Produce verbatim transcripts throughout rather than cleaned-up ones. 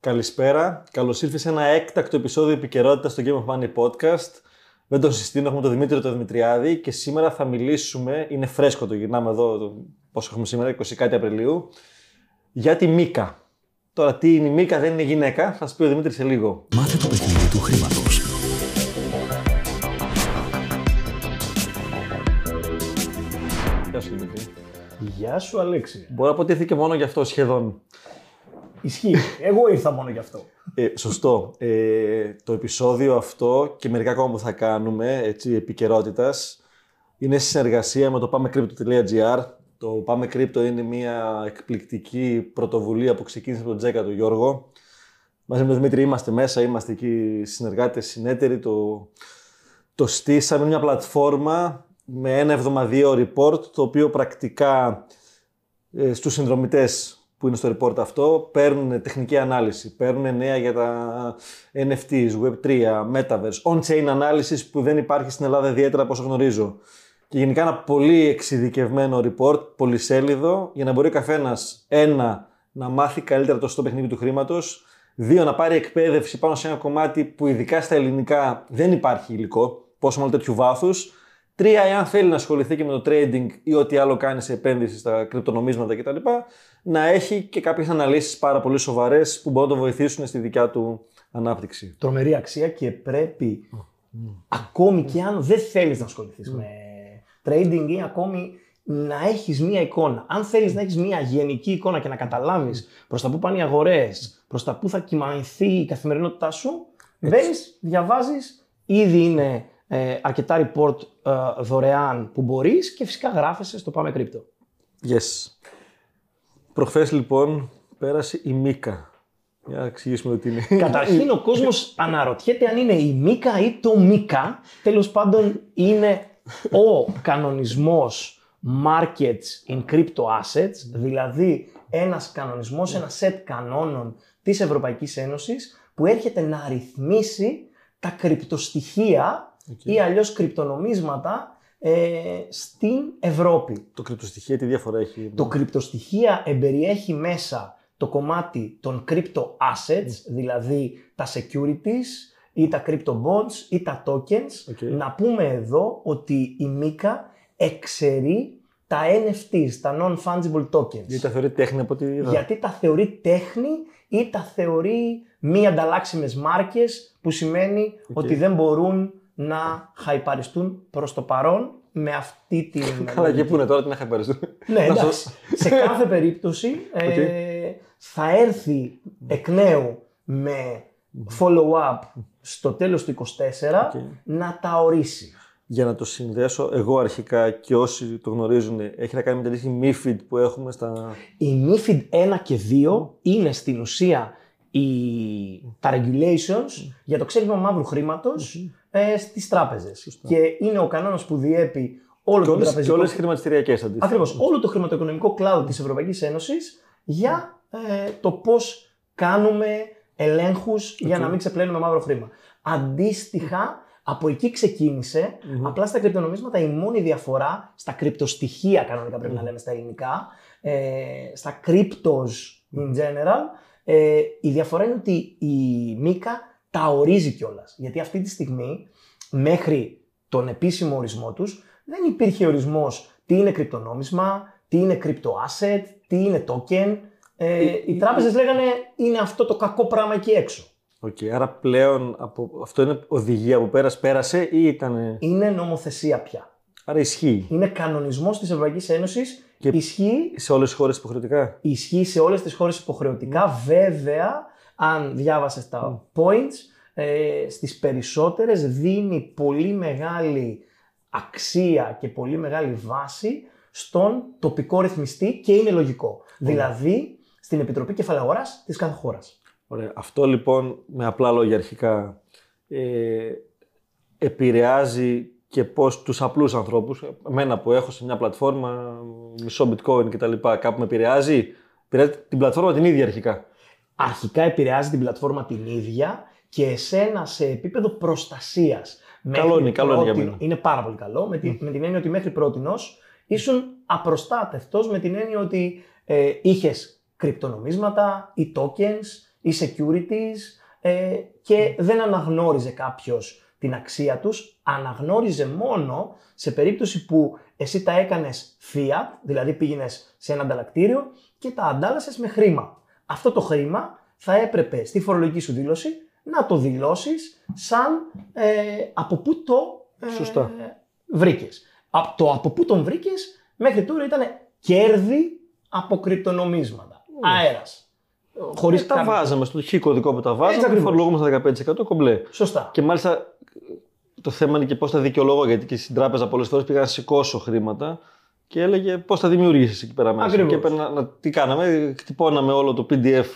Καλησπέρα, καλώς ήρθες σε ένα έκτακτο επεισόδιο επικαιρότητας στο Game of Money Podcast. Δεν τον συστήνω, έχουμε τον Δημήτριο τον Δημητριάδη και σήμερα θα μιλήσουμε, είναι φρέσκο το γυρνάμε εδώ, το, πόσο έχουμε σήμερα, είκοσι Απριλίου, για τη MiCA. Τώρα τι είναι η MiCA, δεν είναι γυναίκα, θα σας πει ο Δημήτρης σε λίγο. Μάθε το παιχνίδι του χρήματος. Γεια σου Δημήτρη. Γεια σου Αλέξη. Μπορώ να πω ότι ήρθε και μόνο γι' αυτό σχεδόν. Ισχύει. Εγώ ήρθα μόνο γι' αυτό. Ε, σωστό. Ε, το επεισόδιο αυτό και μερικά ακόμα που θα κάνουμε επικαιρότητας είναι σε συνεργασία με το Πάμι Κρύπτο τελεία τζι άρ. Το PameCrypto είναι μια εκπληκτική πρωτοβουλία που ξεκίνησε από τον Τζέκα, τον Γιώργο. Μαζί με τον Δημήτρη είμαστε μέσα, είμαστε εκεί συνεργάτες, συνέτεροι. Το, το στήσαμε μια πλατφόρμα με ένα εβδομαδιαίο report, το οποίο πρακτικά ε, στους συνδρομητές που είναι στο report αυτό, παίρνουν τεχνική ανάλυση, παίρνουν νέα για τα εν εφ τις, Web τρία, Metaverse, On-chain ανάλυση που δεν υπάρχει στην Ελλάδα ιδιαίτερα από όσο γνωρίζω. Και γενικά ένα πολύ εξειδικευμένο report, πολυσέλιδο, για να μπορεί ο καθένας, ένα, να μάθει καλύτερα το στο παιχνίδι του χρήματος, δύο, να πάρει εκπαίδευση πάνω σε ένα κομμάτι που ειδικά στα ελληνικά δεν υπάρχει υλικό, πόσο μάλλον τέτοιου βάθους, τρία, εάν θέλει να ασχοληθεί και με το trading ή ό,τι άλλο κάνει σε επένδυση στα κρυπτονομίσματα κτλ., να έχει και κάποιες αναλύσεις πάρα πολύ σοβαρές που μπορούν να το βοηθήσουν στη δικιά του ανάπτυξη. Τρομερή αξία και πρέπει, mm. ακόμη και αν δεν θέλεις να ασχοληθείς mm. με trading ή ακόμη να έχεις μία εικόνα. Αν θέλεις mm. να έχεις μία γενική εικόνα και να καταλάβεις προς τα που πάνε οι αγορές, προς τα που θα κυμανθεί η καθημερινότητά σου, μπαίνεις, διαβάζεις, ήδη είναι... Ε, αρκετά report ε, δωρεάν που μπορείς και φυσικά γράφεσαι στο Πάμε Κρύπτο. Yes. Προχθές λοιπόν πέρασε η MiCA. Για να εξηγήσουμε ότι είναι. Καταρχήν ο κόσμος αναρωτιέται αν είναι η MiCA ή το MiCA. Τέλος πάντων είναι ο κανονισμός Markets in Crypto Assets, δηλαδή ένας κανονισμός, ένα σετ κανόνων της Ευρωπαϊκής Ένωσης που έρχεται να ρυθμίσει τα κρυπτοστοιχεία Okay. ή αλλιώς κρυπτονομίσματα ε, στην Ευρώπη. Το κρυπτοστοιχεία τι διαφορά έχει? Το κρυπτοστοιχεία εμπεριέχει μέσα το κομμάτι των crypto assets, mm. δηλαδή τα securities ή τα crypto bonds ή τα tokens. Okay. Να πούμε εδώ ότι η MiCA εξαιρεί τα εν εφ τις, τα non-fungible tokens. Γιατί τα θεωρεί τέχνη από τη... Γιατί τα θεωρεί τέχνη ή τα θεωρεί μη ανταλλάξιμες μάρκες, που σημαίνει okay. ότι δεν μπορούν να χαϊπαριστούν προς το παρόν με αυτή την... Καλά και πού είναι τώρα, τι να χαϊπαριστούν. Ναι, εντάξει. Σε κάθε περίπτωση okay. ε, θα έρθει εκ νέου με follow-up στο τέλος του είκοσι τέσσερα okay. να τα ορίσει. Για να το συνδέσω, εγώ αρχικά και όσοι το γνωρίζουν, έχει να κάνει με την λύση MIFID που έχουμε στα... Η MIFID ένα και δύο mm. είναι στην ουσία η... mm. τα regulations mm. για το ξέπλυμα μαύρου χρήματος mm. στις τράπεζες. Σωστά. Και είναι ο κανόνας που διέπει όλο και το όλες, τραπεζικό... Και όλες οι χρηματιστηριακές αντίστοιχα. Ακριβώς. Όλο το χρηματοοικονομικό κλάδο της Ευρωπαϊκής Ένωσης για ε, το πώς κάνουμε ελέγχους okay. για να μην ξεπλένουμε μαύρο χρήμα. Αντίστοιχα, από εκεί ξεκίνησε, mm-hmm. απλά στα κρυπτονομίσματα η μόνη διαφορά, στα κρυπτοστοιχεία κανονικά πρέπει mm-hmm. να λέμε στα ελληνικά, ε, στα cryptos in general, ε, η διαφορά είναι ότι η MiCA τα ορίζει κιόλας. Γιατί αυτή τη στιγμή, μέχρι τον επίσημο ορισμό τους, δεν υπήρχε ορισμός τι είναι κρυπτονόμισμα, τι είναι crypto asset, τι είναι token. Ε, ε, οι τράπεζες ε... λέγανε είναι αυτό το κακό πράγμα εκεί έξω. Οκ, okay, άρα πλέον από... αυτό είναι οδηγία που πέρασε, πέρασε ή ήταν... Είναι νομοθεσία πια. Άρα ισχύει. Είναι κανονισμός της Ευρωπαϊκής Ένωσης. Και ισχύει... σε όλες τις χώρες υποχρεωτικά. Ισχύει σε όλες τις χώρες υποχρεωτικά, βέβαια. Αν διάβασες τα mm. points, ε, στις περισσότερες δίνει πολύ μεγάλη αξία και πολύ μεγάλη βάση στον τοπικό ρυθμιστή και είναι λογικό. Mm. Δηλαδή, στην Επιτροπή Κεφαλαίου Αγοράς της κάθε χώρας. Ωραία. Αυτό λοιπόν, με απλά λόγια αρχικά, ε, επηρεάζει και πώς τους απλούς ανθρώπους, εμένα που έχω σε μια πλατφόρμα, μισό bitcoin κτλ. Κάπου με επηρεάζει, επηρεάζει την πλατφόρμα την ίδια αρχικά. Αρχικά επηρεάζει την πλατφόρμα την ίδια και εσένα σε επίπεδο προστασίας. Καλό είναι, καλό είναι για μένα. Είναι πάρα πολύ καλό, με την, mm. με την έννοια ότι μέχρι πρότινος ήσουν απροστάτευτος, με την έννοια ότι ε, είχες κρυπτονομίσματα ή tokens ή ή securities ε, και δεν αναγνώριζε κάποιος την αξία τους, αναγνώριζε μόνο σε περίπτωση που εσύ τα έκανες fiat, δηλαδή πήγαινες σε ένα ανταλλακτήριο και τα αντάλλασες με χρήμα. Αυτό το χρήμα θα έπρεπε στη φορολογική σου δήλωση να το δηλώσεις σαν ε, από πού το ε, Σωστά. βρήκες. Α, το από πού τον βρήκες μέχρι τώρα ήταν κέρδη από κρυπτονομίσματα, mm. αέρας. Χωρίς τα κάποιο. Βάζαμε στο χ κωδικό που τα βάζαμε και φορολογούμε στα δεκαπέντε τοις εκατό κομπλέ. Σωστά. Και μάλιστα το θέμα είναι και πώς τα δικαιολόγω, γιατί και στην τράπεζα πολλές φορές πήγα να σηκώσω χρήματα και έλεγε πώς τα δημιουργήσεις εκεί πέρα μέσα. Ακριβώς. Και έπαιρνα, να, τι κάναμε, χτυπώναμε όλο το πι ντι εφ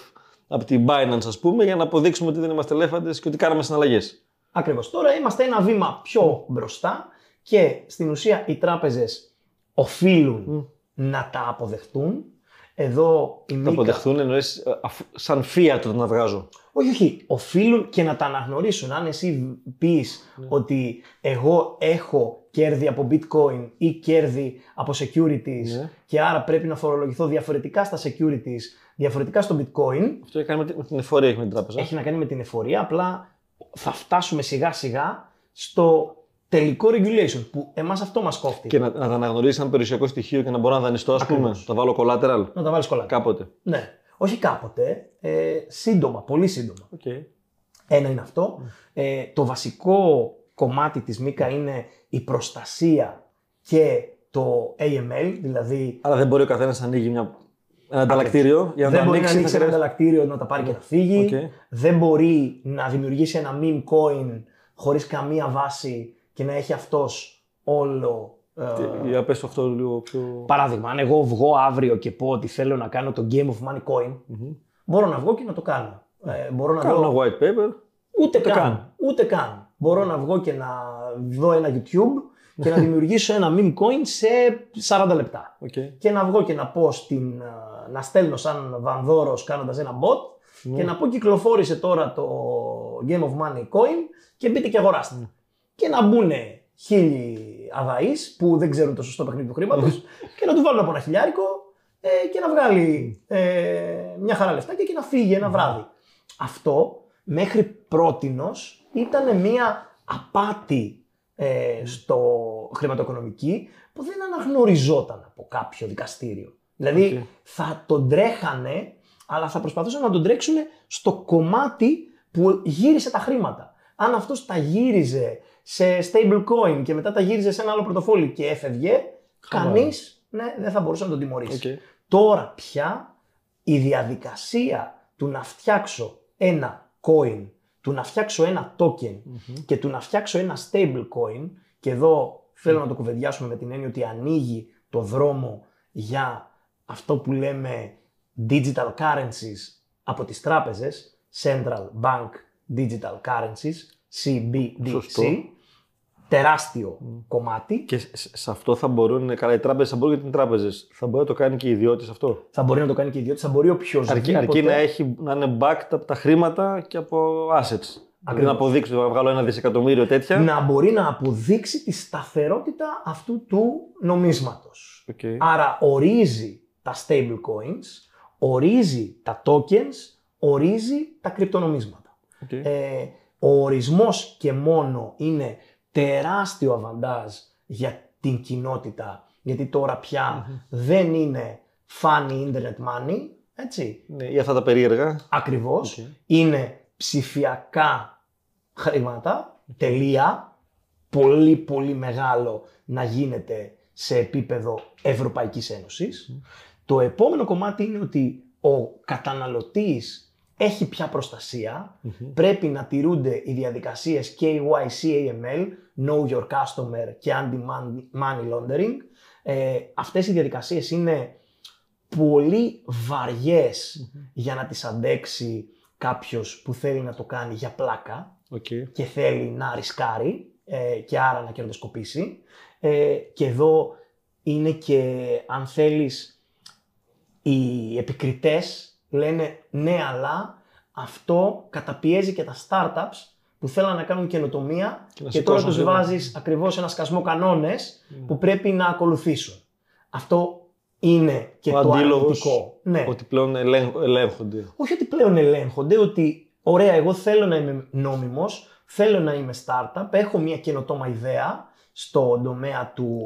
από την Binance, ας πούμε, για να αποδείξουμε ότι δεν είμαστε ελέφαντες και ότι κάναμε συναλλαγές. Ακριβώς. Τώρα είμαστε ένα βήμα πιο mm. μπροστά και στην ουσία οι τράπεζες οφείλουν mm. να τα αποδεχτούν. Εδώ η MiCA... Τα αποδεχτούν εννοείς σαν φίατο να τα βγάζω. Όχι, όχι. Οφείλουν και να τα αναγνωρίσουν. Αν εσύ πεις ναι. ότι εγώ έχω κέρδη από bitcoin ή κέρδη από securities ναι. και άρα πρέπει να φορολογηθώ διαφορετικά στα securities, διαφορετικά στο bitcoin... Αυτό έχει να κάνει με την εφορία, έχει με την τράπεζα. Έχει να κάνει με την εφορία, απλά θα φτάσουμε σιγά σιγά στο... Τελικό regulation που εμάς αυτό μας κόφτει. Και να, να τα αναγνωρίσει σαν περιουσιακό στοιχείο και να μπορώ να δανειστώ, ας πούμε. Να τα βάλω collateral. Να τα βάλεις collateral. Κάποτε. Ναι. Όχι κάποτε. Ε, σύντομα. Πολύ σύντομα. Okay. Ένα είναι αυτό. Mm. Ε, το βασικό κομμάτι της MiCA είναι η προστασία και το έι εμ ελ. Δηλαδή... Άρα δεν μπορεί ο καθένας να ανοίγει μια... ένα ανταλλακτήριο. Για να δεν μπορεί ανοίξει, να ανοίξει ένα ανταλλακτήριο, να τα πάρει okay. και να φύγει. Okay. Δεν μπορεί να δημιουργήσει ένα meme coin χωρίς καμία βάση. Και να έχει αυτός όλο... Ε, για πες το αυτό λίγο πιο... Παράδειγμα, αν εγώ βγω αύριο και πω ότι θέλω να κάνω το Game of Money Coin, mm-hmm. μπορώ να βγω και να το κάνω. Ε, μπορώ να κάνω δω... ένα white paper. Ούτε καν. καν. Ούτε καν. Μπορώ mm-hmm. να βγω και να δω ένα YouTube και να δημιουργήσω ένα meme coin σε σαράντα λεπτά. Okay. Και να βγω και να πω στην... να στέλνω σαν βανδόρος κάνοντας ένα bot mm-hmm. και να πω κυκλοφόρησε τώρα το Game of Money Coin και μπείτε και αγοράστε. Mm-hmm. Και να μπουν χίλιοι αδαείς που δεν ξέρουν το σωστό παιχνίδι του χρήματος και να του βάλουν από ένα χιλιάρικο ε, και να βγάλει ε, μια χαρά λεφτάκια και να φύγει ένα βράδυ. Αυτό μέχρι πρότινος ήταν μια απάτη ε, στο χρηματοοικονομική που δεν αναγνωριζόταν από κάποιο δικαστήριο. Δηλαδή okay. θα τον τρέχανε, αλλά θα προσπαθούσαν να τον τρέξουν στο κομμάτι που γύρισε τα χρήματα. Αν αυτός τα γύριζε σε stablecoin και μετά τα γύριζε σε ένα άλλο πορτοφόλι και έφευγε, κανείς ναι, δεν θα μπορούσε να τον τιμωρήσει. Okay. Τώρα πια η διαδικασία του να φτιάξω ένα coin, του να φτιάξω ένα token mm-hmm. και του να φτιάξω ένα stablecoin, και εδώ θέλω mm. να το κουβεντιάσουμε με την έννοια ότι ανοίγει το δρόμο για αυτό που λέμε digital currencies από τις τράπεζες, Central Bank Digital Currencies, σι μπι ντι σι, Σωστό. τεράστιο mm. κομμάτι. Και σε αυτό θα μπορούν, καλά οι τράπεζες θα μπορούν, γιατί είναι τράπεζες, θα μπορεί να το κάνει και οι ιδιώτες αυτό. Θα μπορεί να το κάνει και οι ιδιώτες, θα μπορεί οποιοδήποτε. Αρκεί, αρκεί να, έχει, να είναι backed από τα χρήματα και από assets. Αρκεί να αποδείξει, να βγάλω ένα δισεκατομμύριο τέτοια. Να μπορεί να αποδείξει τη σταθερότητα αυτού του νομίσματος. Okay. Άρα ορίζει τα stablecoins, ορίζει τα tokens, ορίζει τα κρυπτονομίσματα. Okay. Ε, ο ορισμός και μόνο είναι τεράστιο αβαντάζ για την κοινότητα, γιατί τώρα πια mm-hmm. δεν είναι funny internet money, έτσι. Ναι, για αυτά τα περίεργα. Ακριβώς. Okay. Είναι ψηφιακά χρήματα, τελεία, πολύ πολύ μεγάλο να γίνεται σε επίπεδο Ευρωπαϊκής Ένωσης. Mm. Το επόμενο κομμάτι είναι ότι ο καταναλωτής έχει πια προστασία, mm-hmm. πρέπει να τηρούνται οι διαδικασίες κέι γουάι σι, έι εμ ελ, Know Your Customer και Anti-Money Laundering. Ε, αυτές οι διαδικασίες είναι πολύ βαριές mm-hmm. για να τις αντέξει κάποιος που θέλει να το κάνει για πλάκα okay. και θέλει να ρισκάρει ε, και άρα να κερδοσκοπήσει. Ε, και εδώ είναι και, αν θέλεις, οι επικριτές λένε ναι, αλλά αυτό καταπιέζει και τα startups που θέλουν να κάνουν καινοτομία και, και τώρα τους βάζεις ακριβώς ένα σκασμό κανόνες mm. που πρέπει να ακολουθήσουν. Αυτό είναι και ο το αρνητικό. Ναι. Ότι πλέον ελέγχονται. Όχι ότι πλέον ελέγχονται, ότι ωραία, εγώ θέλω να είμαι νόμιμος, θέλω να είμαι startup, έχω μια καινοτόμα ιδέα στον τομέα του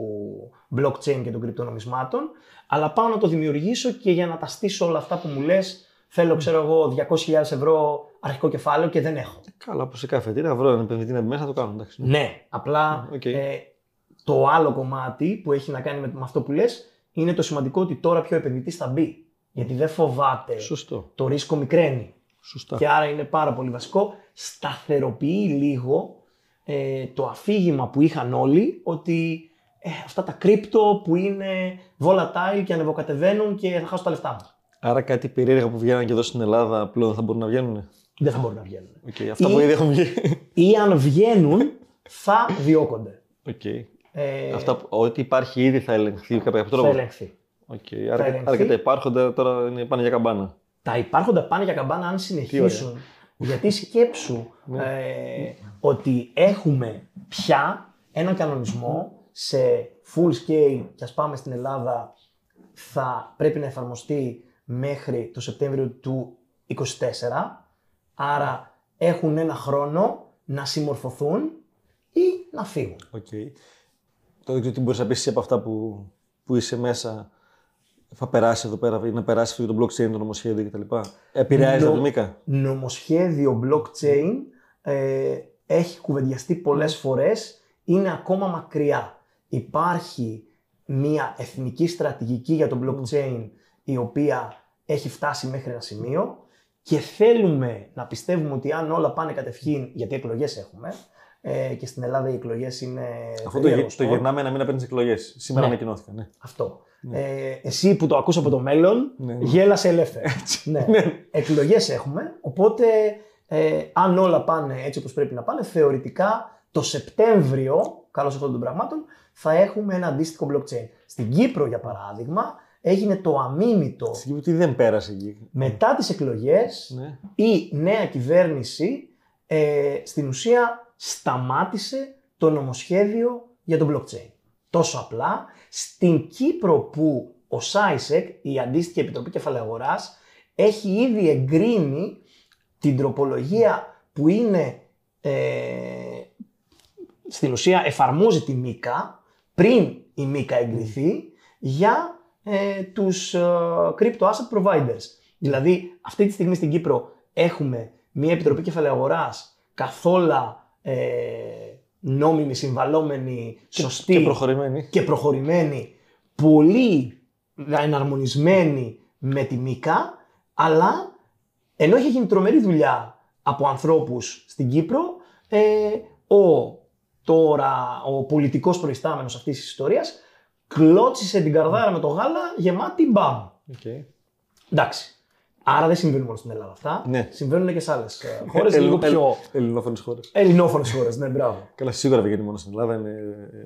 blockchain και των κρυπτονομισμάτων, αλλά πάω να το δημιουργήσω και για να τα στήσω όλα αυτά που μου λες, θέλω, ξέρω εγώ, διακόσιες χιλιάδες ευρώ αρχικό κεφάλαιο και δεν έχω. Καλά, όπως σε καφετήρια, βρω έναν επενδυτή να μπει μέσα, θα το κάνω. Εντάξει. Ναι, απλά okay. ε, το άλλο κομμάτι που έχει να κάνει με, με αυτό που λες είναι το σημαντικό ότι τώρα πιο επενδυτής θα μπει. Γιατί δεν φοβάται. Σωστό. Το ρίσκο μικραίνει. Σωστά. Και άρα είναι πάρα πολύ βασικό. Σταθεροποιεί λίγο ε, το αφήγημα που είχαν όλοι ότι ε, αυτά τα κρύπτο που είναι volatile και ανεβοκατεβαίνουν και θα χάσω τα λεφτά μου. Άρα κάτι περίεργα που βγαίνουν και εδώ στην Ελλάδα πλέον θα μπορούν να βγαίνουν. Δεν θα μπορούν να βγαίνουν. Okay, αυτά ή, που ήδη έχουν βγει. Ή αν βγαίνουν θα διώκονται. Okay. Ε, Αυτά, ό,τι υπάρχει ήδη θα ελεγχθεί κάποια τρόπο. Θα ελεγχθεί. Okay. Άρα, ελεγχθεί. Άρα και τα υπάρχοντα τώρα είναι, πάνε για καμπάνα. Τα υπάρχοντα πάνε για καμπάνα αν συνεχίσουν. Γιατί σκέψου ε, ότι έχουμε πια έναν κανονισμό σε full scale και ας πάμε στην Ελλάδα θα πρέπει να εφαρμοστεί μέχρι το Σεπτέμβριο του είκοσι τέσσερα. Άρα έχουν ένα χρόνο να συμμορφωθούν ή να φύγουν. Okay. Το δεν ξέρω τι μπορείς να πεις από αυτά που, που είσαι μέσα. Θα περάσει εδώ πέρα, να περάσει αυτό το blockchain, το νομοσχέδιο κτλ. Επηρεάζει Νο, το MiCA. Νομοσχέδιο blockchain ε, έχει κουβεντιαστεί πολλές φορές, είναι ακόμα μακριά. Υπάρχει μια εθνική στρατηγική για το blockchain η οποία έχει φτάσει μέχρι ένα σημείο και θέλουμε να πιστεύουμε ότι αν όλα πάνε κατευχήν, γιατί εκλογές έχουμε, Ε, και στην Ελλάδα οι εκλογές είναι. Αυτό το, το γυρνάμε ένα μήνα πριν τις εκλογές. Σήμερα ανακοινώθηκαν. Ναι. Ναι. Αυτό. Ναι. Ε, εσύ που το ακούς από το μέλλον, ναι, ναι. γέλασε ελεύθερα. ναι. ναι. Εκλογές έχουμε. Οπότε, ε, αν όλα πάνε έτσι όπως πρέπει να πάνε, θεωρητικά το Σεπτέμβριο, καλώς αυτών των πραγμάτων, θα έχουμε ένα αντίστοιχο blockchain. Στην Κύπρο, για παράδειγμα, έγινε το αμίμητο. Στην Κύπρο, τι δεν πέρασε εκεί. Μετά τις εκλογές, ναι. η νέα κυβέρνηση ε, στην ουσία. Σταμάτησε το νομοσχέδιο για το blockchain. Τόσο απλά, στην Κύπρο που ο CySEC, η αντίστοιχη Επιτροπή Κεφαλαίου Αγοράς, έχει ήδη εγκρίνει την τροπολογία που είναι, ε, στην ουσία εφαρμόζει τη MiCA, πριν η MiCA εγκριθεί, για ε, τους ε, crypto asset providers. Δηλαδή, αυτή τη στιγμή στην Κύπρο έχουμε μια Επιτροπή Κεφαλαίου Αγοράς καθόλου Ε, νόμιμη, συμβαλόμενη, σωστή και, και, προχωρημένη. και προχωρημένη, πολύ εναρμονισμένη με τη MiCA, αλλά ενώ είχε γίνει τρομερή δουλειά από ανθρώπους στην Κύπρο, ε, ο, τώρα, ο πολιτικός προϊστάμενος αυτής της ιστορίας κλώτσισε την καρδάρα mm. με το γάλα γεμάτη μπαμ. Okay. Εντάξει. Άρα δεν συμβαίνουν μόνο στην Ελλάδα αυτά. Ναι. Συμβαίνουν και σε άλλες χώρες. Ε, λίγο πιο. Ελληνόφωνες χώρες. Ελληνόφωνες χώρες, ναι, μπράβο. Καλά, σίγουρα δεν γίνεται μόνο στην Ελλάδα, είναι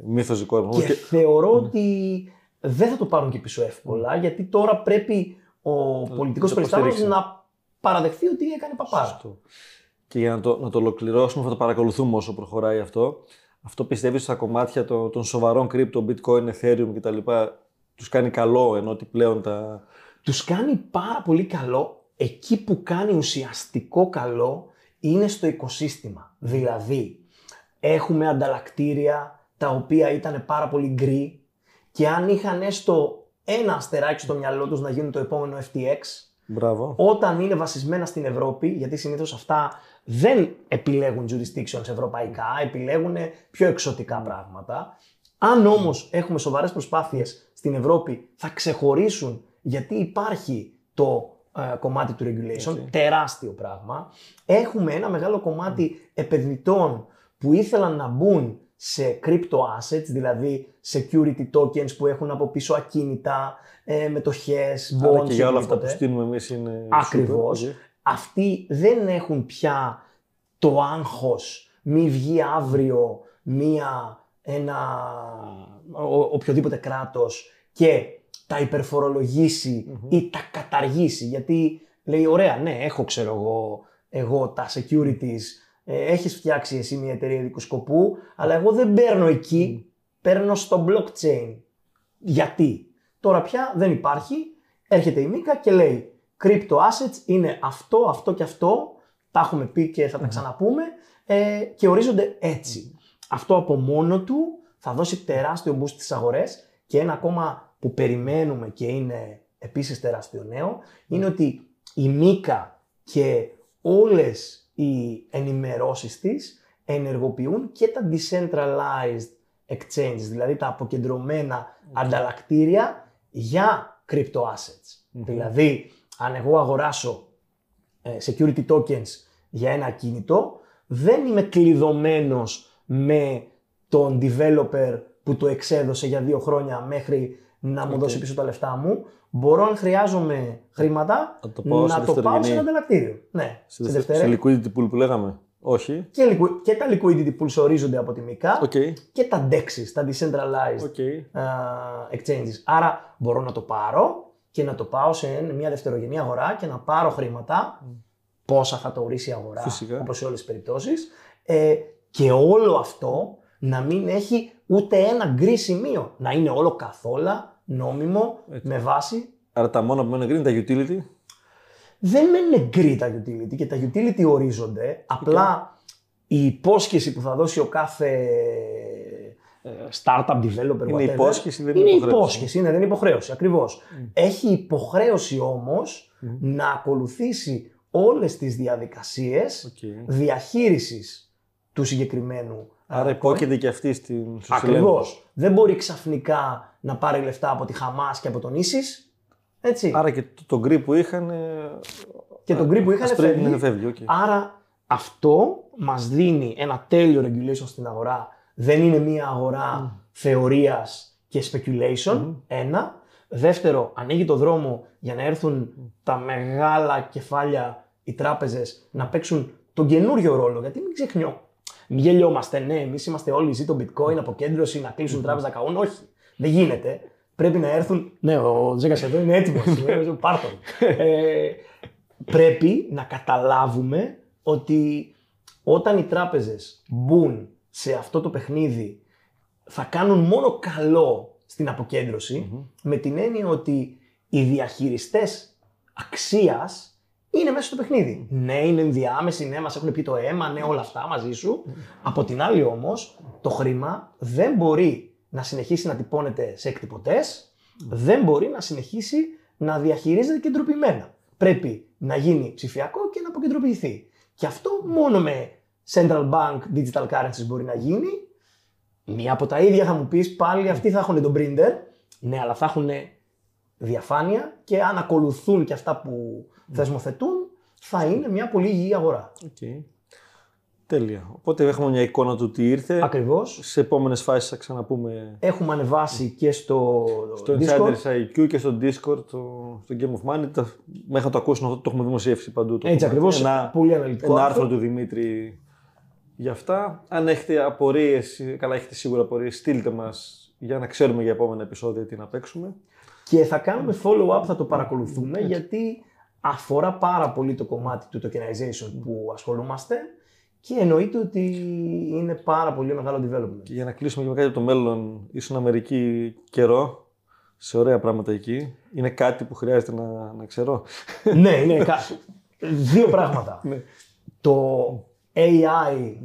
μύθος δικό μου. Και, και θεωρώ mm. ότι δεν θα το πάρουν και πίσω εύκολα, mm. γιατί τώρα πρέπει ο πολιτικός προϊστάμενος να παραδεχθεί ότι έκανε παπάρα. Σωστό. Και για να το, να το ολοκληρώσουμε, θα το παρακολουθούμε όσο προχωράει αυτό. Αυτό πιστεύει στα κομμάτια των, των σοβαρών κρύπτο, bitcoin, ethereum κτλ. Τους κάνει καλό, ενώ ότι πλέον τα. Τους κάνει πάρα πολύ καλό, εκεί που κάνει ουσιαστικό καλό είναι στο οικοσύστημα. Δηλαδή, έχουμε ανταλλακτήρια τα οποία ήταν πάρα πολύ γκρι και αν είχαν έστω ένα αστεράκι στο μυαλό τους να γίνουν το επόμενο εφ τι εξ, Μπράβο. Όταν είναι βασισμένα στην Ευρώπη, γιατί συνήθως αυτά δεν επιλέγουν jurisdictions ευρωπαϊκά, επιλέγουν πιο εξωτικά πράγματα. Αν όμως έχουμε σοβαρές προσπάθειες στην Ευρώπη, θα ξεχωρίσουν. Γιατί υπάρχει το ε, κομμάτι του regulation, okay. τεράστιο πράγμα. Έχουμε ένα μεγάλο κομμάτι mm. επενδυτών που ήθελαν να μπουν σε crypto assets, δηλαδή security tokens που έχουν από πίσω ακίνητα, ε, μετοχές, bonds. Αλλά και για όλα αυτά που στείλουμε εμείς είναι. Ακριβώς. Okay. Αυτοί δεν έχουν πια το άγχος, μη βγει αύριο μία, ένα, ο, οποιοδήποτε κράτος και τα υπερφορολογήσει mm-hmm. ή τα καταργήσει. Γιατί λέει, ωραία, ναι, έχω ξέρω εγώ, εγώ τα securities, ε, έχεις φτιάξει εσύ μια εταιρεία δικού σκοπού, αλλά εγώ δεν παίρνω εκεί, mm. παίρνω στο blockchain. Γιατί? Τώρα πια δεν υπάρχει. Έρχεται η MiCA και λέει crypto assets είναι αυτό, αυτό και αυτό. Τα έχουμε πει και θα τα ξαναπούμε. Ε, και ορίζονται έτσι. Αυτό από μόνο του θα δώσει τεράστιο boost στις αγορές. Και ένα ακόμα που περιμένουμε και είναι επίσης τεράστιο νέο είναι ότι η MiCA και όλες οι ενημερώσεις της ενεργοποιούν και τα decentralized exchanges, δηλαδή τα αποκεντρωμένα okay. ανταλλακτήρια για crypto assets. Mm-hmm. Δηλαδή, αν εγώ αγοράσω security tokens για ένα κινητό, δεν είμαι κλειδωμένος με τον developer που το εξέδωσε για δύο χρόνια μέχρι να μου okay. δώσει πίσω τα λεφτά μου. Μπορώ, αν χρειάζομαι χρήματα, να το πάω, να το πάω σε ένα ανταλλακτήριο. Ναι, σε, σε, σε liquidity pool που λέγαμε. Όχι. Και, και τα liquidity pools ορίζονται από τη MiCA okay. και τα DEXIs, τα decentralized okay. uh, exchanges. Άρα μπορώ να το πάρω και να το πάω σε μια δευτερογενή αγορά και να πάρω χρήματα, mm. πόσα θα το ορίσει η αγορά, φυσικά. Όπως σε όλες τις περιπτώσεις. Ε, και όλο αυτό να μην έχει ούτε ένα γκρι σημείο. Να είναι όλο καθόλα νόμιμο, έτσι. Με βάση... Άρα τα μόνα που μένουν γκρι είναι τα utility. Δεν μένουν γκρι τα utility και τα utility ορίζονται. Okay. Απλά η υπόσχεση που θα δώσει ο κάθε startup developer είναι whatever, υπόσχεση, δεν είναι, είναι υποχρέωση. Υπόσχεση, είναι, δεν είναι υποχρέωση, ακριβώς. Mm. Έχει υποχρέωση όμως mm. να ακολουθήσει όλες τις διαδικασίες okay. διαχείρισης του συγκεκριμένου. Άρα υπόκειται και αυτή στην ουσία. Ακριβώς. Δεν μπορεί ξαφνικά να πάρει λεφτά από τη Χαμάς και από τον Ίσις. Έτσι. Άρα και τον γκρι που είχαν. Και τον γκρι που είχαν φεύγει. φεύγει okay. Άρα αυτό μας δίνει ένα τέλειο regulation στην αγορά. Δεν είναι μία αγορά mm. θεωρίας και speculation. Mm. Ένα. Δεύτερο, ανοίγει το δρόμο για να έρθουν mm. τα μεγάλα κεφάλια, οι τράπεζες, να παίξουν τον καινούριο ρόλο. Γιατί μην ξεχνιώ. Μην γελιόμαστε. Ναι, εμείς είμαστε όλοι ζήτω bitcoin, αποκέντρωση, να κλείσουν mm. τράπεζα καούν. Όχι. Δεν γίνεται. Πρέπει να έρθουν. Ναι, ο Τζέκα εδώ είναι έτοιμος. Πάρτον. Ε, πρέπει να καταλάβουμε ότι όταν οι τράπεζες μπουν σε αυτό το παιχνίδι, θα κάνουν μόνο καλό στην αποκέντρωση, mm-hmm. με την έννοια ότι οι διαχειριστές αξίας είναι μέσα στο παιχνίδι. Mm-hmm. Ναι, είναι ενδιάμεση, ναι, μας έχουν πει το αίμα, ναι, όλα αυτά μαζί σου. Mm-hmm. Από την άλλη όμως, το χρήμα δεν μπορεί να συνεχίσει να τυπώνεται σε εκτυπωτές, mm. δεν μπορεί να συνεχίσει να διαχειρίζεται κεντροποιημένα. Πρέπει να γίνει ψηφιακό και να αποκεντροποιηθεί. Και αυτό mm. μόνο με Central Bank Digital Currencies μπορεί να γίνει. Μία από τα ίδια θα μου πεις, πάλι mm. αυτοί θα έχουν τον printer, ναι, αλλά θα έχουν διαφάνεια και αν ακολουθούν και αυτά που mm. θεσμοθετούν, θα είναι μια πολύ υγιή αγορά. Okay. Τέλεια. Οπότε έχουμε μια εικόνα του τι ήρθε. Ακριβώς. Σε επόμενες φάσεις θα ξαναπούμε. Έχουμε ανεβάσει και στο, στο Discord. Στο Insiders άι κιου και στο Discord, στο Game of Money. Τα... Μέχρι να το ακούσουν αυτό, το έχουμε δημοσιεύσει παντού. Το έτσι ακριβώς. Ένα, πολύ αναλυτικό. Ένα άρθρο του Δημήτρη για αυτά. Αν έχετε απορίες, καλά έχετε σίγουρα απορίες, στείλτε μας για να ξέρουμε για επόμενα επεισόδια τι να παίξουμε. Και θα κάνουμε follow-up, θα το παρακολουθούμε, έτσι. Γιατί αφορά πάρα πολύ το κομμάτι του tokenization που ασχολούμαστε. Και εννοείται ότι είναι πάρα πολύ μεγάλο development. Και για να κλείσουμε και με κάτι από το μέλλον, ήσουν Αμερική καιρό, σε ωραία πράγματα εκεί. Είναι κάτι που χρειάζεται να, να ξέρω. Ναι, είναι κάτι. Δύο πράγματα. Το έι άι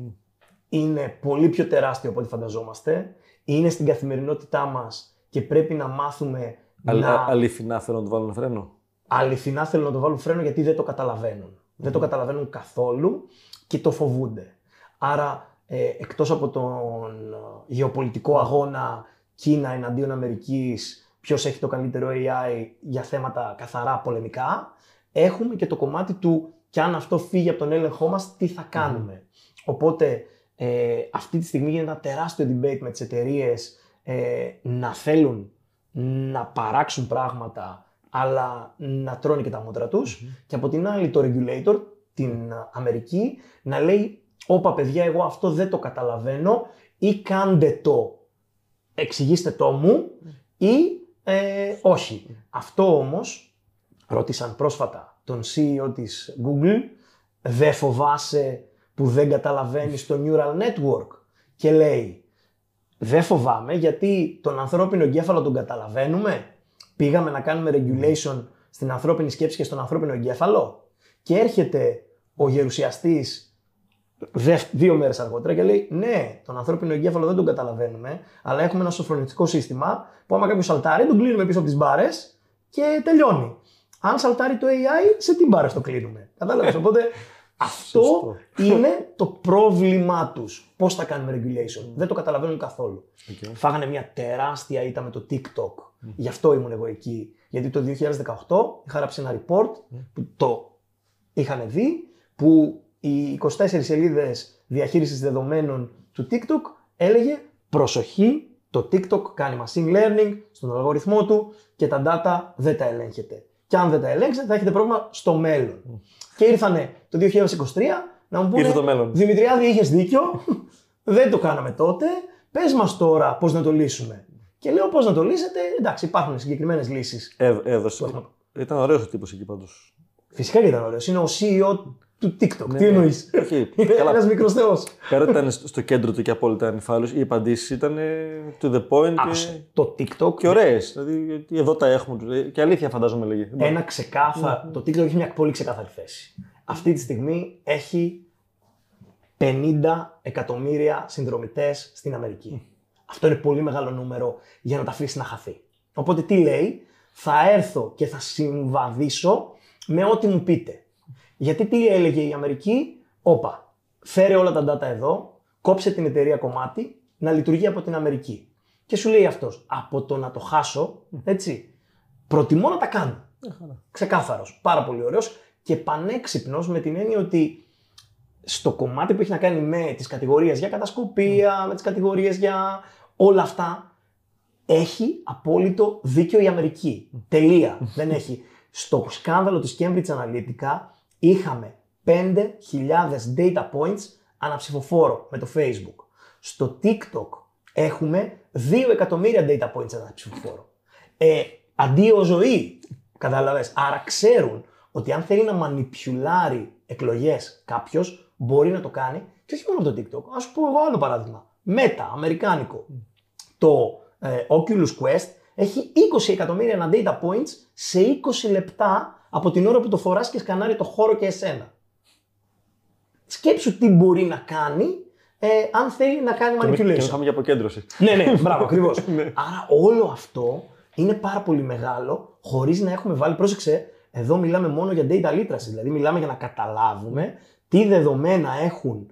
είναι πολύ πιο τεράστιο από ό,τι φανταζόμαστε. Είναι στην καθημερινότητά μας και πρέπει να μάθουμε Αλλά, να... Αληθινά θέλω να το βάλουν φρένο. Αληθινά θέλω να το βάλουν φρένο γιατί δεν το καταλαβαίνουν. Mm. Δεν το καταλαβαίνουν καθόλου. Και το φοβούνται. Άρα, ε, εκτός από τον γεωπολιτικό αγώνα Κίνα εναντίον Αμερικής, ποιος έχει το καλύτερο έι άι για θέματα καθαρά πολεμικά, έχουμε και το κομμάτι του κι αν αυτό φύγει από τον έλεγχό μας, τι θα κάνουμε. Mm. Οπότε, ε, αυτή τη στιγμή γίνεται ένα τεράστιο debate με τις εταιρείες ε, να θέλουν να παράξουν πράγματα, αλλά να τρώνε και τα μούτρα τους. Mm. Και από την άλλη, το regulator, την Αμερική, να λέει «Όπα παιδιά, εγώ αυτό δεν το καταλαβαίνω» ή «Κάντε το, εξηγήστε το μου» ή ε, «Όχι». Αυτό όμως, ρώτησαν πρόσφατα τον σι ι ο της Google, «Δε φοβάσαι που δεν καταλαβαίνεις το neural network» και λέει «Δε φοβάμαι γιατί τον ανθρώπινο εγκέφαλο τον καταλαβαίνουμε, Πήγαμε να κάνουμε regulation στην ανθρώπινη σκέψη και στον ανθρώπινο εγκέφαλο. Και έρχεται ο γερουσιαστής δύο μέρες αργότερα και λέει: ναι, τον ανθρώπινο εγκέφαλο δεν τον καταλαβαίνουμε, αλλά έχουμε ένα σοφρονιστικό σύστημα που άμα κάποιο σαλτάρει, τον κλείνουμε πίσω από τις μπάρες και τελειώνει. Αν σαλτάρει το έι άι, σε τι μπάρες το κλείνουμε. Κατάλαβες. Οπότε αυτό είναι το πρόβλημά τους. Πώς θα κάνουμε regulation. Δεν το καταλαβαίνουν καθόλου. Okay. Φάγανε μια τεράστια ήττα με το TikTok. Mm. Γι' αυτό ήμουν εγώ εκεί. Γιατί το δύο χιλιάδες δεκαοκτώ είχα γράψει ένα report mm. που το είχαν δει, που οι είκοσι τέσσερις σελίδες διαχείρισης δεδομένων του TikTok έλεγε προσοχή, το TikTok κάνει machine learning στον αλγοριθμό του και τα data δεν τα ελέγχεται. Και αν δεν τα ελέγξετε θα έχετε πρόβλημα στο μέλλον. Mm. Και ήρθανε το δύο χιλιάδες είκοσι τρία να μου πούνε: Δημητριάδη, είχες δίκιο, δεν το κάναμε τότε, πες μας τώρα πώς να το λύσουμε. Και λέω πώς να το λύσετε, εντάξει, υπάρχουν συγκεκριμένες λύσεις. Ε, έδωσε. Έχουμε... Ήταν ωραίος ο τύπος εκεί πάντως. Φυσικά και ήταν ωραίος. Είναι ο σι ι ο του TikTok. Ναι, τι εννοείς. Okay. Ένας μικρός θεός. Πέρα ήταν στο κέντρο του και απόλυτα ανυφάλους. Οι απαντήσεις ήταν to the point. Άς, και... το TikTok. Και ωραίες. Δηλαδή εδώ τα έχουμε. Και αλήθεια φαντάζομαι λέγει. Ένα ξεκάθαρο. Mm-hmm. Το TikTok έχει μια πολύ ξεκάθαρη θέση. Αυτή τη στιγμή έχει πενήντα εκατομμύρια συνδρομητές στην Αμερική. Mm. Αυτό είναι πολύ μεγάλο νούμερο για να τα αφήσει να χαθεί. Οπότε τι λέει, θα έρθω και θα συμβαδίσω με ό,τι μου πείτε. Γιατί τι έλεγε η Αμερική, όπα, φέρε όλα τα data εδώ, κόψε την εταιρεία κομμάτι, να λειτουργεί από την Αμερική. Και σου λέει αυτός, από το να το χάσω, έτσι, προτιμώ να τα κάνω. Ξεκάθαρος, πάρα πολύ ωραίος και πανέξυπνος με την έννοια ότι στο κομμάτι που έχει να κάνει με τις κατηγορίες για κατασκοπία, με τις κατηγορίες για όλα αυτά, έχει απόλυτο δίκιο η Αμερική. Τελεία, δεν έχει. Στο σκάνδαλο της Cambridge Analytica είχαμε πέντε χιλιάδες data points αναψηφοφόρο με το Facebook. Στο TikTok έχουμε δύο εκατομμύρια data points αναψηφοφόρο. Ε, αντίο ζωή, καταλαβες. Άρα ξέρουν ότι αν θέλει να μανιπιουλάρει εκλογές κάποιος, μπορεί να το κάνει και όχι μόνο από το TikTok. Ας πω εγώ άλλο παράδειγμα. Meta, αμερικάνικο. Το ε, Oculus Quest έχει είκοσι εκατομμύρια data points σε είκοσι λεπτά από την ώρα που το φοράς και σκανάρει το χώρο και εσένα. Σκέψου τι μπορεί να κάνει ε, αν θέλει να κάνει manipulation. Και είχαμε για αποκέντρωση. Ναι, ναι, μπράβο, ακριβώς. Άρα όλο αυτό είναι πάρα πολύ μεγάλο χωρίς να έχουμε βάλει, πρόσεξε, εδώ μιλάμε μόνο για data literacy, δηλαδή μιλάμε για να καταλάβουμε τι δεδομένα έχουν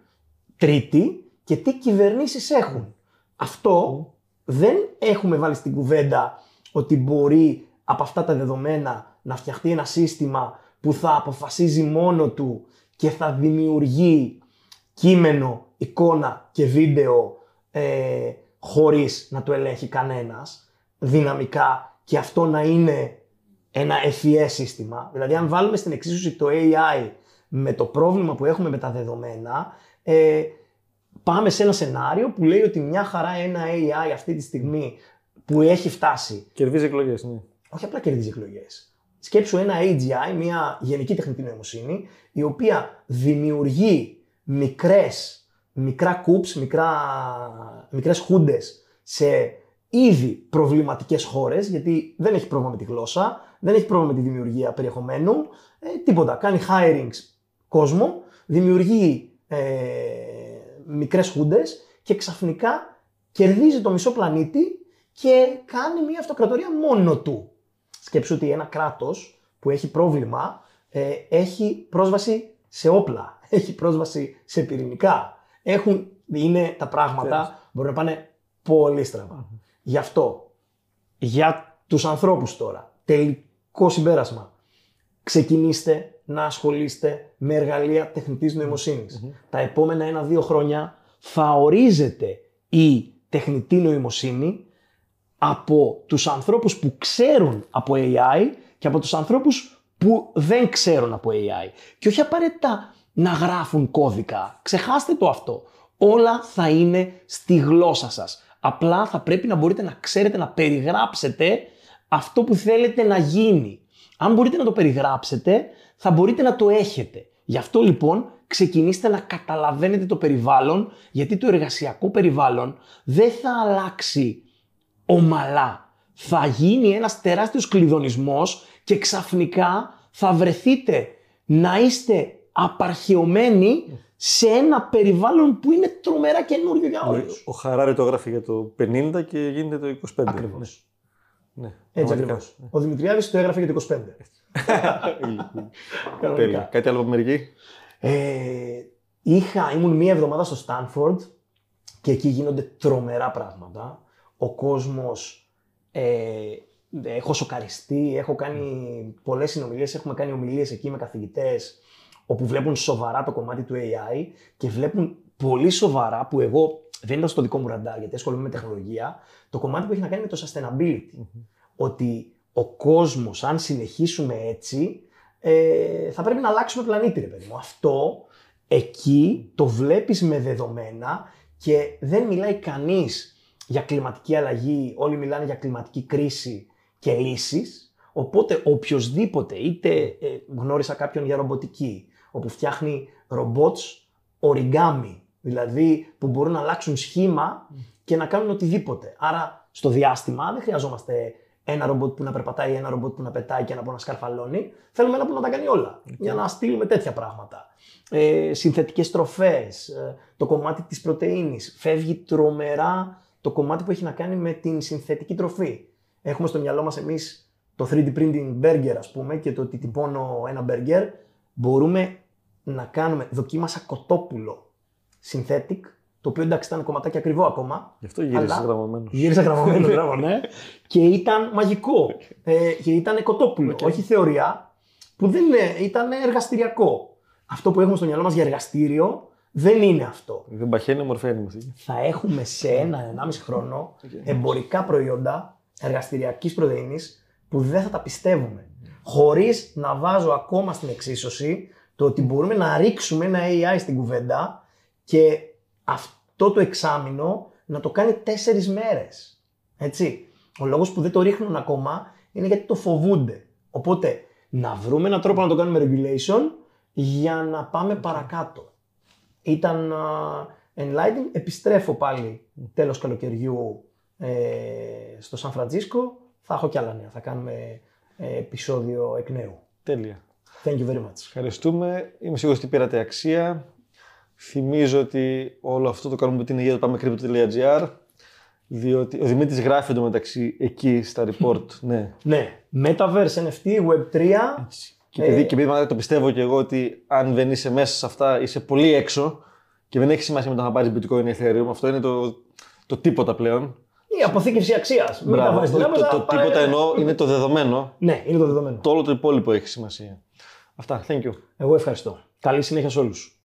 τρίτοι και τι κυβερνήσεις έχουν. Αυτό... Δεν έχουμε βάλει στην κουβέντα ότι μπορεί από αυτά τα δεδομένα να φτιαχτεί ένα σύστημα που θα αποφασίζει μόνο του και θα δημιουργεί κείμενο, εικόνα και βίντεο ε, χωρίς να το ελέγχει κανένας δυναμικά και αυτό να είναι ένα ευφυές σύστημα. Δηλαδή αν βάλουμε στην εξίσωση το έι άι με το πρόβλημα που έχουμε με τα δεδομένα, ε, πάμε σε ένα σενάριο που λέει ότι μια χαρά ένα έι άι αυτή τη στιγμή που έχει φτάσει. Κερδίζει εκλογές, ναι. Όχι απλά κερδίζει εκλογές. Σκέψου ένα έι τζι άι, μια γενική τεχνητή νοημοσύνη, η οποία δημιουργεί μικρές, μικρά κούψ, μικρά, μικρές χούντες σε ήδη προβληματικές χώρες, γιατί δεν έχει πρόβλημα με τη γλώσσα, δεν έχει πρόβλημα με τη δημιουργία περιεχομένου, ε, τίποτα. Κάνει hirings κόσμο, δημιουργεί... Ε, μικρές χούντες και ξαφνικά κερδίζει το μισό πλανήτη και κάνει μια αυτοκρατορία μόνο του. Σκέψου ότι ένα κράτος που έχει πρόβλημα ε, έχει πρόσβαση σε όπλα, έχει πρόσβαση σε πυρηνικά. Έχουν, είναι τα πράγματα, μπορεί να πάνε πολύ στραβά. Mm-hmm. Γι' αυτό, για τους ανθρώπους τώρα, τελικό συμπέρασμα. Ξεκινήστε να ασχολείστε με εργαλεία τεχνητής νοημοσύνης. Mm-hmm. Τα επόμενα ένα-δύο χρόνια θα ορίζεται η τεχνητή νοημοσύνη από τους ανθρώπους που ξέρουν από έι άι και από τους ανθρώπους που δεν ξέρουν από έι άι. Και όχι απαραίτητα να γράφουν κώδικα. Ξεχάστε το αυτό. Όλα θα είναι στη γλώσσα σας. Απλά θα πρέπει να μπορείτε να ξέρετε, να περιγράψετε αυτό που θέλετε να γίνει. Αν μπορείτε να το περιγράψετε, θα μπορείτε να το έχετε. Γι' αυτό λοιπόν ξεκινήστε να καταλαβαίνετε το περιβάλλον, γιατί το εργασιακό περιβάλλον δεν θα αλλάξει ομαλά. θα γίνει ένας τεράστιος κλειδονισμός και ξαφνικά θα βρεθείτε να είστε απαρχαιωμένοι σε ένα περιβάλλον που είναι τρομερά καινούριο για όλους. Ο Χαράρη το γράφει για το πενήντα και γίνεται το είκοσι πέντε. Ακριβώς. Ναι. Έτσι ακριβώς. Ο Δημητριάδης το έγραφε για το είκοσι πέντε. Τέλεια. Κάτι άλλο από μερική. Είχα, ήμουν μία εβδομάδα στο Στάνφορντ και εκεί γίνονται τρομερά πράγματα. Ο κόσμος, ε, έχω σοκαριστεί, έχω κάνει πολλές συνομιλίες, έχουμε κάνει ομιλίες εκεί με καθηγητές όπου βλέπουν σοβαρά το κομμάτι του έι άι και βλέπουν πολύ σοβαρά, που εγώ δεν ήταν στο δικό μου ραντάρ γιατί ασχολούμαι με τεχνολογία, το κομμάτι που έχει να κάνει με το sustainability. Mm-hmm. Ότι ο κόσμος, αν συνεχίσουμε έτσι, ε, θα πρέπει να αλλάξουμε πλανήτη, ρε παιδί μου. Αυτό εκεί το βλέπεις με δεδομένα και δεν μιλάει κανείς για κλιματική αλλαγή, όλοι μιλάνε για κλιματική κρίση και λύσεις, οπότε οποιοδήποτε, είτε ε, γνώρισα κάποιον για ρομποτική, όπου φτιάχνει ρομπότς οριγκάμι, δηλαδή που μπορούν να αλλάξουν σχήμα και να κάνουν οτιδήποτε. Άρα στο διάστημα δεν χρειαζόμαστε ένα ρομπότ που να περπατάει, ένα ρομπότ που να πετάει και ένα που να σκαρφαλώνει. Θέλουμε ένα που να τα κάνει όλα, okay, για να στείλουμε τέτοια πράγματα. Ε, συνθετικές τροφές, ε, το κομμάτι της πρωτεΐνης. Φεύγει τρομερά το κομμάτι που έχει να κάνει με την συνθετική τροφή. Έχουμε στο μυαλό μας εμείς το θρι ντι printing burger, ας πούμε, και το ότι τυπώνω ένα burger. Μπορούμε να κάνουμε, δοκίμασα κοτόπουλο synthetic, το οποίο εντάξει ήταν κομματάκι ακριβό ακόμα. Γι' αυτό γύρισε γραμμωμένο. Γύρισε γραμμωμένο, γράμμα, ναι. Και ήταν μαγικό. Ε, και ήταν κοτόπουλο, okay, όχι θεωρία, που δεν είναι, ήταν εργαστηριακό. Αυτό που έχουμε στο μυαλό μας για εργαστήριο δεν είναι αυτό. Δεν παχαίνει, μορφαίνει. Θα έχουμε σε ένα-ενάμιση χρόνο okay. εμπορικά προϊόντα εργαστηριακής πρωτεΐνης που δεν θα τα πιστεύουμε. Χωρίς να βάζω ακόμα στην εξίσωση το ότι μπορούμε να ρίξουμε ένα έι άι στην κουβέντα. Και αυτό το εξάμηνο να το κάνει τέσσερις μέρες. Έτσι. Ο λόγος που δεν το ρίχνουν ακόμα είναι γιατί το φοβούνται. Οπότε να βρούμε έναν τρόπο να το κάνουμε regulation για να πάμε παρακάτω. Ήταν uh, enlightening. Επιστρέφω πάλι τέλος καλοκαιριού ε, στο Σαν Φραντσίσκο. Θα έχω κι άλλα νέα. Θα κάνουμε ε, επεισόδιο εκ νέου. Τέλεια. Thank you very much. Ευχαριστούμε. Είμαι σίγουρος ότι πήρατε αξία. Θυμίζω ότι όλο αυτό το κάνουμε με την υγεία του PameCrypto.gr, διότι ο Δημήτρης γράφει εντωμεταξύ εκεί στα report. Ναι, ναι. Metaverse, εν εφ τι, web τρία. Έτσι. Και επειδή ε... και επειδή, το πιστεύω και εγώ ότι αν δεν είσαι μέσα σε αυτά, είσαι πολύ έξω και δεν έχει σημασία μετά να πάρεις bitcoin ή ethereum. Αυτό είναι το, το τίποτα πλέον. Η αποθήκευση αξίας. Μπράβο. Το, το, το, το πάρε... τίποτα εννοώ είναι το δεδομένο. Ναι, είναι το δεδομένο. Το όλο το υπόλοιπο έχει σημασία. Αυτά. Thank you. Εγώ ευχαριστώ. Καλή συνέχεια σε όλους.